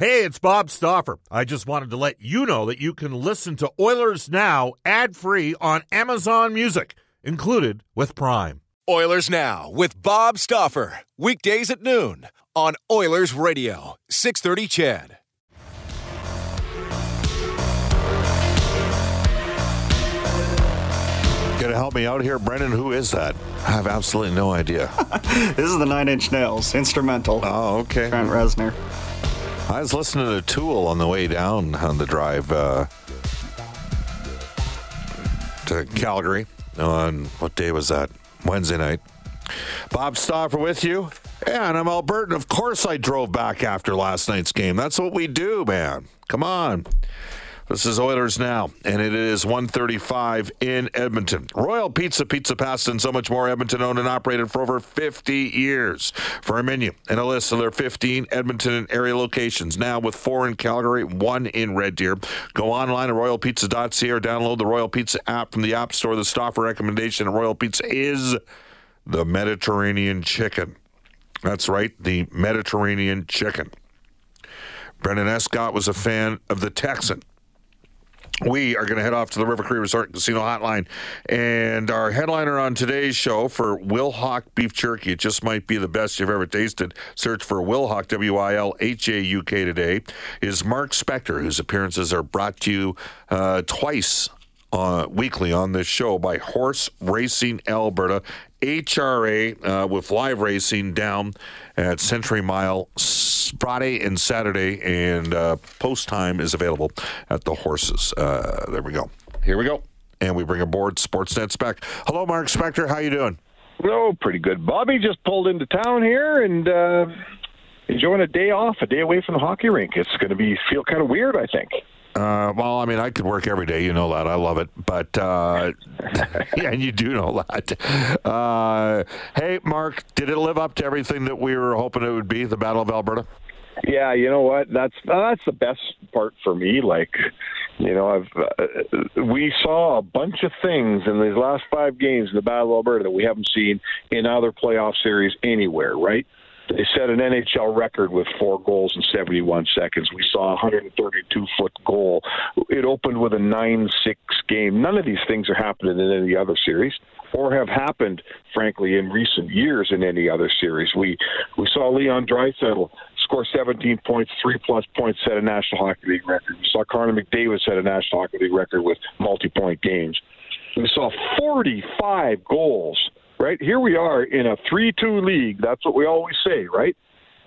Hey, it's Bob Stoffer. I just wanted to let you know that you can listen to Oilers Now ad-free on Amazon Music, included with Prime. Oilers Now with Bob Stoffer, weekdays at noon on Oilers Radio, 630 CHED. Going to help me out here, Brendan? Who is that? I have absolutely no idea. This is the Nine Inch Nails, instrumental. Oh, okay. Trent Reznor. I was listening to Tool on the way down on the drive to Calgary on, what day was that? Wednesday night. Bob Stauffer with you. And I'm Albertan. Of course I drove back after last night's game. That's what we do, man. Come on. This is Oilers Now, and it is 1:35 in Edmonton. Royal Pizza, pizza, pasta, and so much more. Edmonton owned and operated for over 50 years. For a menu and a list of their 15 Edmonton and area locations, now with 4 in Calgary, 1 in Red Deer. Go online at royalpizza.ca or download the Royal Pizza app from the App Store. The Stauffer recommendation at Royal Pizza is the Mediterranean chicken. That's right, the Mediterranean chicken. Brendan Escott was a fan of the Texan. We are going to head off to the River Creek Resort Casino Hotline. And our headliner on today's show for Wilhock Beef Jerky. It just might be the best you've ever tasted. Search for Wilhock, W-I-L-H-A-U-K today, is Mark Spector, whose appearances are brought to you twice weekly on this show by Horse Racing Alberta, HRA with live racing down at Century Mile Friday and Saturday, and post time is available at the horses. There we go. Here we go. And we bring aboard Sportsnet's back. Hello, Mark Spector. How you doing? Oh, pretty good, Bobby. Just pulled into town here and enjoying a day off, a day away from the hockey rink. It's going to feel kind of weird, I think. Well, I mean, I could work every day. You know that. I love it. But, yeah, and you do know that. Hey, Mark, did it live up to everything that we were hoping it would be, the Battle of Alberta? Yeah, you know what? That's the best part for me. Like, you know, we saw a bunch of things in these last 5 games in the Battle of Alberta that we haven't seen in other playoff series anywhere, right? They set an NHL record with 4 goals in 71 seconds. We saw a 132-foot goal. It opened with a 9-6 game. None of these things are happening in any other series or have happened, frankly, in recent years in any other series. We saw Leon Draisaitl score 17 points, 3-plus points, set a National Hockey League record. We saw Connor McDavid set a National Hockey League record with multi-point games. We saw 45 goals. Right? Here we are in a 3-2 league. That's what we always say, right?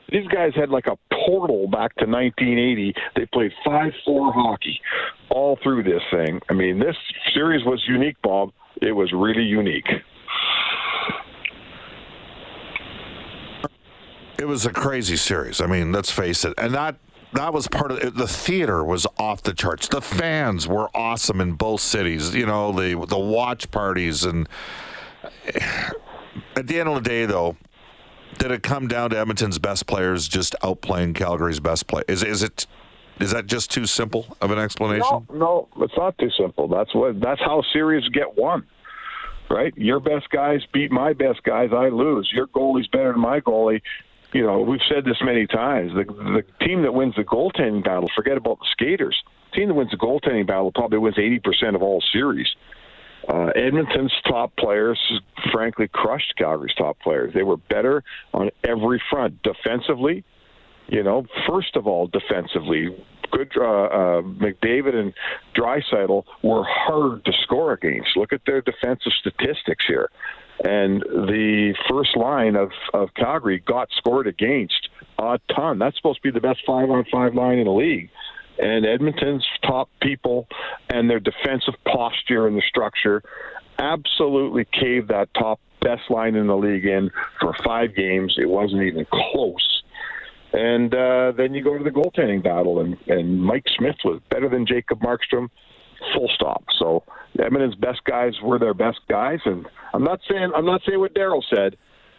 These guys had like a portal back to 1980. They played 5-4 hockey all through this thing. I mean, this series was unique, Bob. It was really unique. It was a crazy series. I mean, let's face it. And that was part of it. The theater was off the charts. The fans were awesome in both cities. You know, the watch parties and... At the end of the day, though, did it come down to Edmonton's best players just outplaying Calgary's best players? Is that just too simple of an explanation? No, it's not too simple. That's how series get won, right? Your best guys beat my best guys. I lose. Your goalie's better than my goalie. You know, we've said this many times. The team that wins the goaltending battle, forget about the skaters. The team that wins the goaltending battle probably wins 80% of all series. Edmonton's top players, frankly, crushed Calgary's top players. They were better on every front. Defensively, you know, first of all, defensively, good. McDavid and Draisaitl were hard to score against. Look at their defensive statistics here. And the first line of Calgary got scored against a ton. That's supposed to be the best 5-on-5 line in the league. And Edmonton's top people and their defensive posture and the structure absolutely caved that top best line in the league in for 5 games. It wasn't even close. And then you go to the goaltending battle, and Mike Smith was better than Jacob Markstrom, full stop. So Edmonton's best guys were their best guys. And I'm not saying what Darryl said,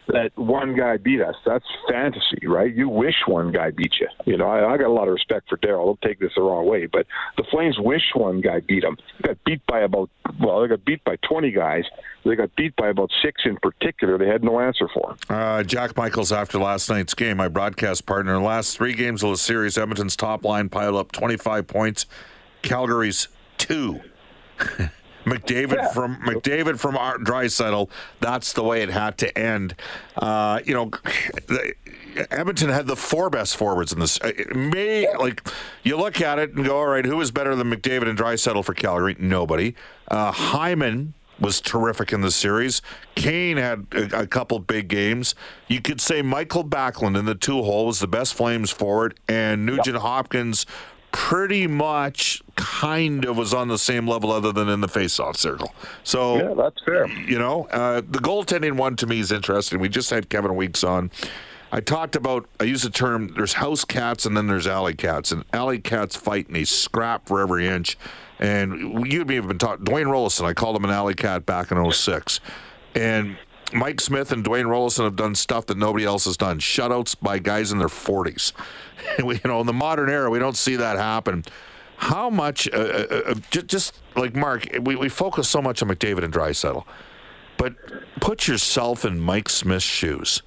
that one guy beat us. That's fantasy, right? You wish one guy beat you. You know, I got a lot of respect for Darryl. Don't take this the wrong way, but the Flames wish one guy beat them. They got beat by they got beat by 20 guys. They got beat by about 6 in particular. They had no answer for. Jack Michaels, after last night's game, my broadcast partner, last 3 games of the series, Edmonton's top line piled up 25 points. Calgary's 2. McDavid from Draisaitl. That's the way it had to end. Edmonton had the 4 best forwards in this. You look at it and go, all right, who is better than McDavid and Draisaitl for Calgary? Nobody. Hyman was terrific in the series. Kane had a couple big games. You could say Michael Backlund in the two-hole was the best Flames forward, and Nugent Hopkins pretty much kind of was on the same level other than in the face-off circle. So, yeah, that's fair. You know, the goaltending one to me is interesting. We just had Kevin Weeks on. I used the term, there's house cats and then there's alley cats. And alley cats fight and they scrap for every inch. And you and me have been taught, Dwayne Roloson, I called him an alley cat back in 06. And Mike Smith and Dwayne Roloson have done stuff that nobody else has done. Shutouts by guys in their 40s. In the modern era, we don't see that happen. How much, just like Mark, we focus so much on McDavid and Draisaitl, but put yourself in Mike Smith's shoes.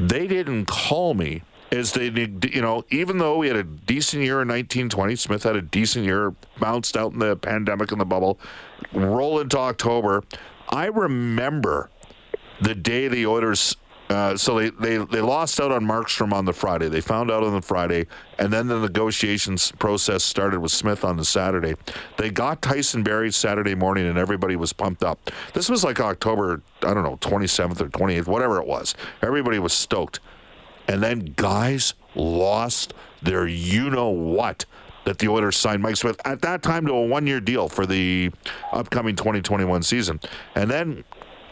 They didn't call me as they did, even though we had a decent year in 1920, Smith had a decent year, bounced out in the pandemic in the bubble, roll into October. I remember the day the Oilers, so they lost out on Markstrom on the Friday. They found out on the Friday, and then the negotiations process started with Smith on the Saturday. They got Tyson Barrie Saturday morning, and everybody was pumped up. This was like October, 27th or 28th, whatever it was. Everybody was stoked. And then guys lost their you-know-what that the Oilers signed Mike Smith at that time to a 1-year deal for the upcoming 2021 season. And then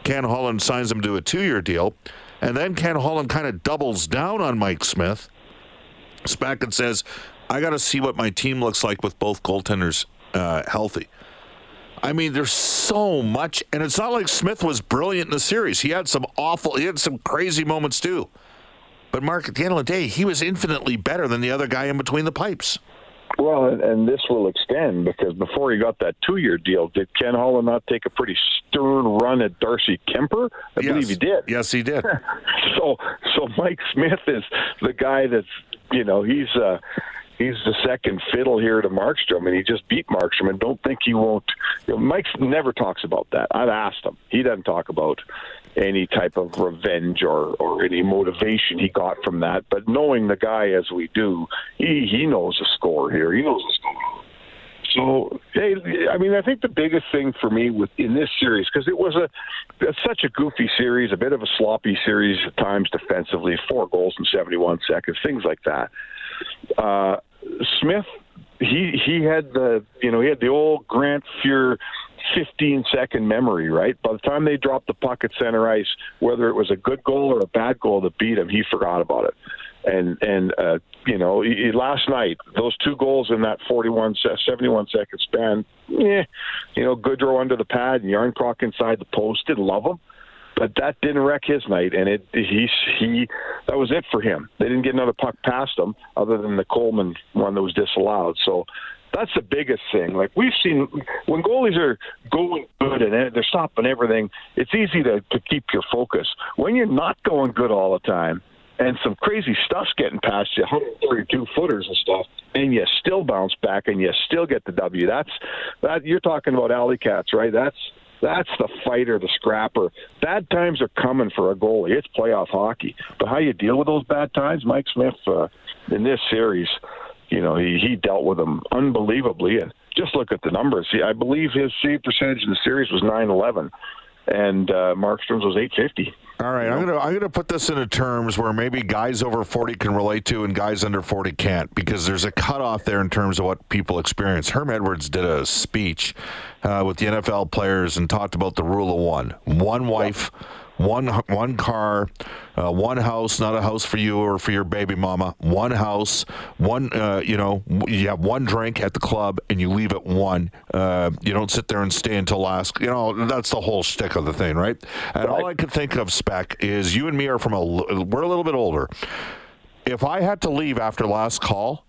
Ken Holland signs him to a 2-year deal, and then Ken Holland kind of doubles down on Mike Smith. Spack and says, I got to see what my team looks like with both goaltenders healthy. I mean, there's so much, and it's not like Smith was brilliant in the series. He had some crazy moments too. But Mark, at the end of the day, he was infinitely better than the other guy in between the pipes. Well, and this will extend, because before he got that 2-year deal, did Ken Holland not take a pretty stern run at Darcy Kemper? I believe he did. Yes, he did. So Mike Smith is the guy that's, he's the second fiddle here to Markstrom, and he just beat Markstrom, and don't think he won't. Mike never talks about that. I've asked him. He doesn't talk about any type of revenge or any motivation he got from that. But knowing the guy as we do, he knows the score here. He knows what's going on. So, I think the biggest thing for me in this series, because it was such a goofy series, a bit of a sloppy series at times defensively, 4 goals in 71 seconds, things like that. Smith, he had the old Grant Fuhr 15-second memory, right? By the time they dropped the puck at center ice, whether it was a good goal or a bad goal that beat him, he forgot about it. And last night, those 2 goals in that 71-second span, Goodrow under the pad and Yarncroc inside the post, didn't love him. But that didn't wreck his night, and that was it for him. They didn't get another puck past him other than the Coleman one that was disallowed. So that's the biggest thing. Like, we've seen, when goalies are going good and they're stopping everything, it's easy to keep your focus. When you're not going good all the time and some crazy stuff's getting past you, 132-footers and stuff, and you still bounce back and you still get the W, you're talking about alley cats, right? That's the fighter, the scrapper. Bad times are coming for a goalie. It's playoff hockey. But how you deal with those bad times, Mike Smith, in this series, he dealt with them unbelievably. And just look at the numbers. I believe his save percentage in the series was .911, and Markstrom's was .850. All right, I'm gonna put this into terms where maybe guys over 40 can relate to and guys under 40 can't, because there's a cutoff there in terms of what people experience. Herm Edwards did a speech with the NFL players and talked about the rule of one. One wife, One car, one house, not a house for you or for your baby mama. One house, one, you have one drink at the club and you leave at one. You don't sit there and stay until last. You know, that's the whole shtick of the thing, right? And all I could think of, Spec, is you and me are we're a little bit older. If I had to leave after last call,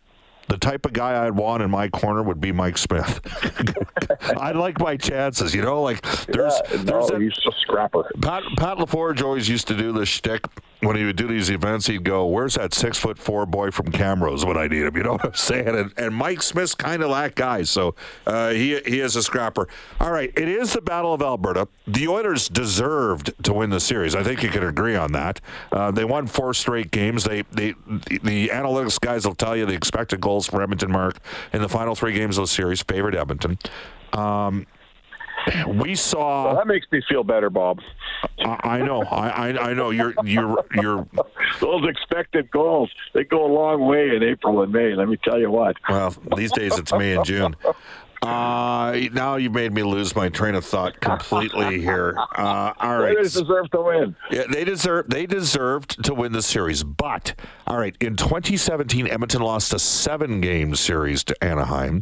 the type of guy I'd want in my corner would be Mike Smith. I like my chances, you know. Like he's a scrapper. Pat LaForge always used to do this shtick when he would do these events. He'd go, "Where's that 6'4" boy from Camrose when I need him?" You know what I'm saying? And Mike Smith's kind of that guy, so he is a scrapper. All right, it is the Battle of Alberta. The Oilers deserved to win the series. I think you can agree on that. They won 4 straight games. The analytics guys will tell you the expected goal for Edmonton, Mark, in the final 3 games of the series, favored Edmonton. We saw. Well, that makes me feel better, Bob. I know. I know. You're. Those expected goals, they go a long way in April and May. Let me tell you what. Well, these days it's May and June. Now you made me lose my train of thought completely here. All right, they deserve to win. Yeah, they deserved to win the series. But all right, in 2017, Edmonton lost a 7-game series to Anaheim,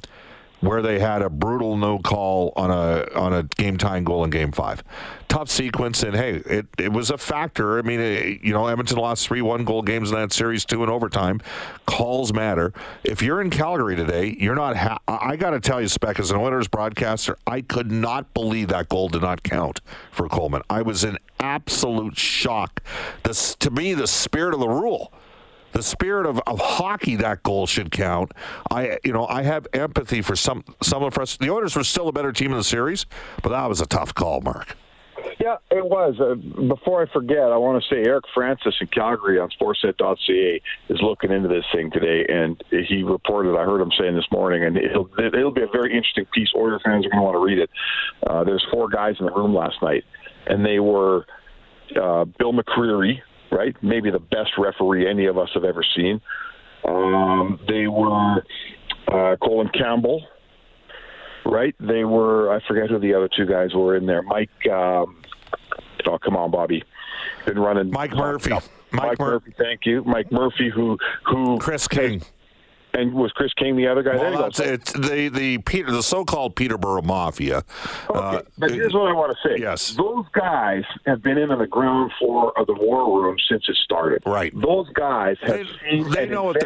where they had a brutal no call on a game tying goal in Game 5. Tough sequence, and hey, it was a factor. I mean, Edmonton lost 3 1-goal goal games in that series, 2 in overtime. Calls matter. If you're in Calgary today, you're not. I got to tell you, Speck, as an Oilers broadcaster, I could not believe that goal did not count for Coleman. I was in absolute shock. To me, the spirit of the rule. The spirit of hockey, that goal should count. I have empathy for some of us. The Oilers were still a better team in the series, but that was a tough call, Mark. Yeah, it was. Before I forget, I want to say Eric Francis in Calgary on Sportsnet.ca is looking into this thing today, and he reported, I heard him saying this morning, and it'll be a very interesting piece. Oilers fans are going to want to read it. There's 4 guys in the room last night, and they were Bill McCreary, right? Maybe the best referee any of us have ever seen. They were Colin Campbell, right? They were, I forget who the other 2 guys were in there. Mike, oh, come on, Bobby. Been running. Mike Murphy. Mike Murphy, thank you. Mike Murphy, who Chris King. And was Chris King the other guy? Well, the so-called Peterborough Mafia. Okay, but here's what I want to say. Yes. Those guys have been in on the ground floor of the war room since it started. Right. Those guys have They know what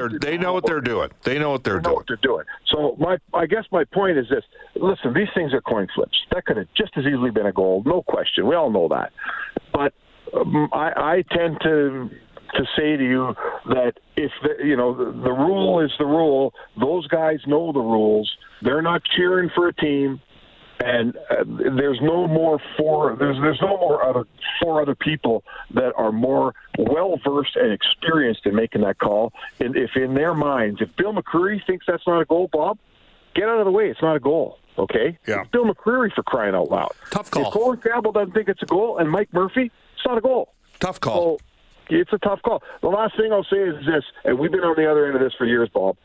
they're doing. So I guess my point is this. Listen, these things are coin flips. That could have just as easily been a goal, no question. We all know that. But I tend to say to you that if the rule is the rule, those guys know the rules. They're not cheering for a team, and there's no more four other people that are more well versed and experienced in making that call. And if in their minds, if Bill McCreary thinks that's not a goal, Bob, get out of the way. It's not a goal. Okay? Yeah. It's Bill McCreary, for crying out loud. Tough call. If Colin Campbell doesn't think it's a goal, and Mike Murphy, it's not a goal. Tough call. So, it's a tough call. The last thing I'll say is this, and we've been on the other end of this for years, Bob.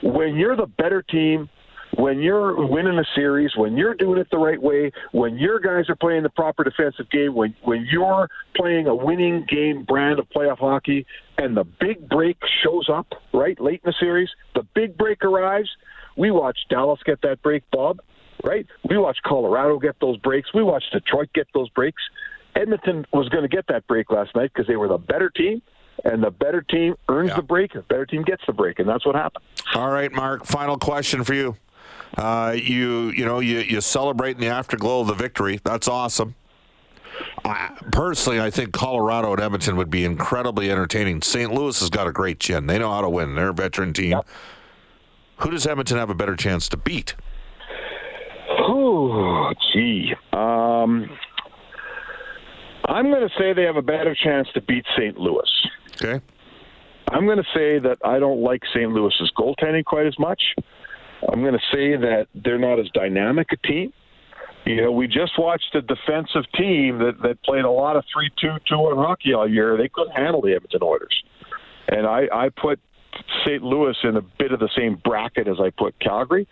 When you're the better team, when you're winning a series, when you're doing it the right way, when your guys are playing the proper defensive game, when you're playing a winning game brand of playoff hockey, and the big break shows up, right, late in the series, the big break arrives. We watched Dallas get that break, Bob, right? We watched Colorado get those breaks. We watched Detroit get those breaks. Edmonton was going to get that break last night because they were the better team, and the better team earns the break, and the better team gets the break, and that's what happened. All right, Mark, final question for you. You celebrate in the afterglow of the victory. That's awesome. Personally, I think Colorado and Edmonton would be incredibly entertaining. St. Louis has got a great chin. They know how to win. They're a veteran team. Yep. Who does Edmonton have a better chance to beat? Oh, gee. I'm going to say they have a better chance to beat St. Louis. Okay. I'm going to say that I don't like St. Louis's goaltending quite as much. I'm going to say that they're not as dynamic a team. We just watched a defensive team that played a lot of 3-2, 2-1 hockey all year. They couldn't handle the Edmonton Oilers. And I put St. Louis in a bit of the same bracket as I put Calgary.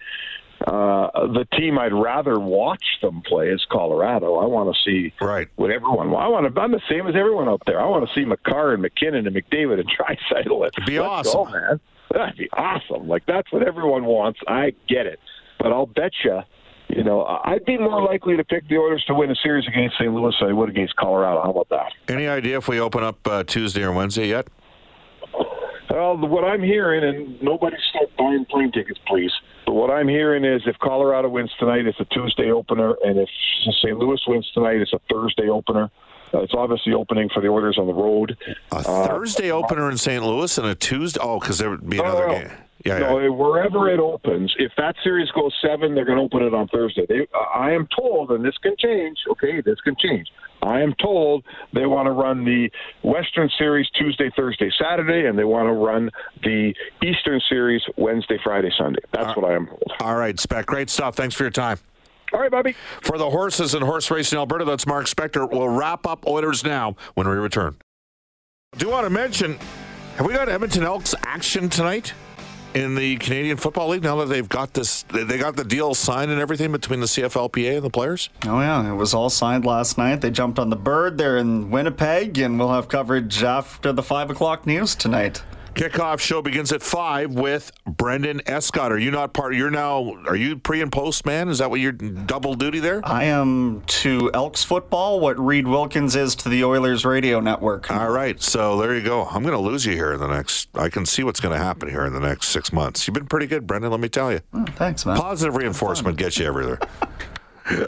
The team I'd rather watch them play is Colorado. I want to see what everyone wants. I'm the same as everyone out there. I want to see McCarr and McKinnon and McDavid and Draisaitl. It'd be awesome. Go, man. That'd be awesome. Like, that's what everyone wants. I get it. But I'll bet you, you know, I'd be more likely to pick the Oilers to win a series against St. Louis than I would against Colorado. How about that? Any idea if we open up Tuesday or Wednesday yet? Well, what I'm hearing, and nobody start buying plane tickets, please, but what I'm hearing is if Colorado wins tonight, it's a Tuesday opener, and if St. Louis wins tonight, it's a Thursday opener. It's obviously opening for the Oilers on the road. A Thursday opener in St. Louis and a Tuesday? Oh, because there would be another game. Yeah, no, wherever it opens, if that series goes 7, they're going to open it on Thursday. I am told, and this can change, okay, this can change. I am told they want to run the Western Series Tuesday, Thursday, Saturday, and they want to run the Eastern Series Wednesday, Friday, Sunday. That's what I am told. All right, Spec, great stuff. Thanks for your time. All right, Bobby. For the horses and horse racing in Alberta, that's Mark Spector. We'll wrap up Oilers Now when we return. I do want to mention, have we got Edmonton Elks action tonight in the Canadian Football League now that they've got this, they got the deal signed and everything between the CFLPA and the players? Oh, yeah. It was all signed last night. They jumped on the bird there in Winnipeg, and we'll have coverage after the 5 o'clock news tonight. Kickoff show begins at 5 with Brendan Escott. Are you not part? You're now. Are you pre and post man? Is that what you're double duty there? I am to Elks football what Reed Wilkins is to the Oilers radio network. All right, so there you go. I'm going to lose you here in the next. I can see what's going to happen here in the next 6 months. You've been pretty good, Brendan. Let me tell you. Oh, thanks, man. Positive reinforcement gets you everywhere.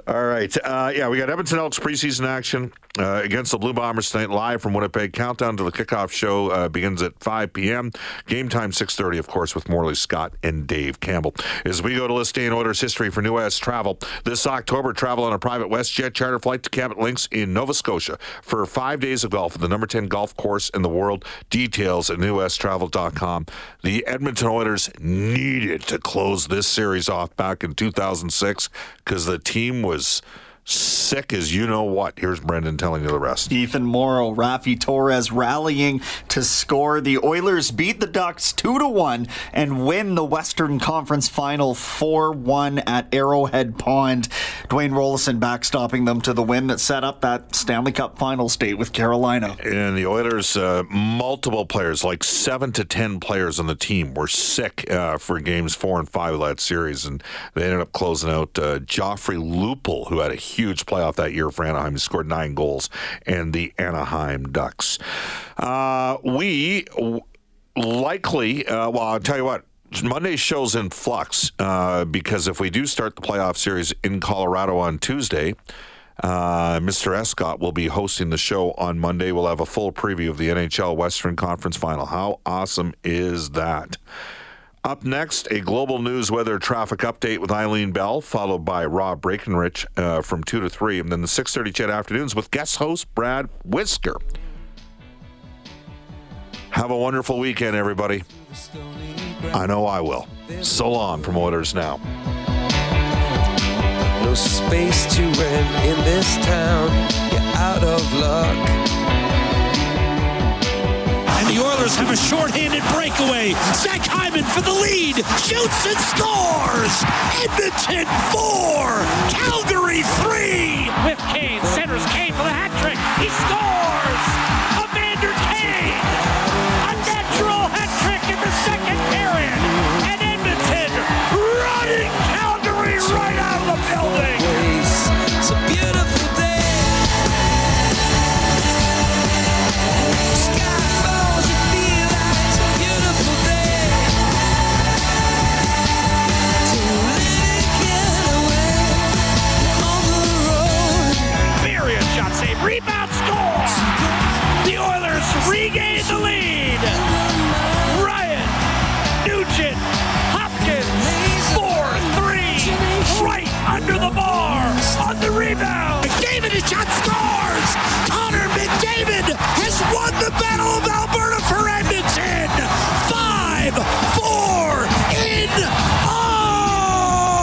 All right. Yeah, we got Edmonton Elks preseason action against the Blue Bombers tonight, live from Winnipeg. Countdown to the kickoff show begins at 5 p.m. Game time, 6:30, of course, with Morley Scott and Dave Campbell. As we go to list day and orders history for New West Travel, this October, travel on a private WestJet charter flight to Cabot Links in Nova Scotia for 5 days of golf at the number 10 golf course in the world. Details at newwesttravel.com. The Edmonton Oilers needed to close this series off back in 2006 because the team was sick as you know what. Here's Brendan telling you the rest. Ethan Morrow, Rafi Torres rallying to score. The Oilers beat the Ducks 2-1 and win the Western Conference Final 4-1 at Arrowhead Pond. Dwayne Roloson backstopping them to the win that set up that Stanley Cup Finals date with Carolina. And the Oilers, multiple players, like 7 to 10 players on the team, were sick for games 4 and 5 of that series, and they ended up closing out Joffrey Lupul, who had a huge playoff that year for Anaheim. He scored 9 goals, and the Anaheim Ducks. We likely, well, I'll tell you what, Monday's show's in flux because if we do start the playoff series in Colorado on Tuesday, Mr. Escott will be hosting the show on Monday. We'll have a full preview of the NHL Western Conference Final. How awesome is that? Up next, a global news weather traffic update with Eileen Bell, followed by Rob Breckenridge from 2 to 3, and then the 6:30 chat afternoons with guest host Brad Whisker. Have a wonderful weekend, everybody. I know I will. So long from Oilers Now. No space to rent in this town. You're out of luck. The Oilers have a shorthanded breakaway. Zach Hyman for the lead. Shoots and scores. Edmonton 4. Calgary 3. With Kane. Centers Kane for the hat trick. He scores. Evander Kane. A natural hat trick in the second period. And Edmonton running Calgary right out of the building. It's a beautiful day. Rebound, score! The Oilers regain the lead! Ryan, Nugent, Hopkins, 4-3, right under the bar, on the rebound! McDavid, his shot scores! Connor McDavid has won the Battle of Alberta for Edmonton! 5-4 in overtime!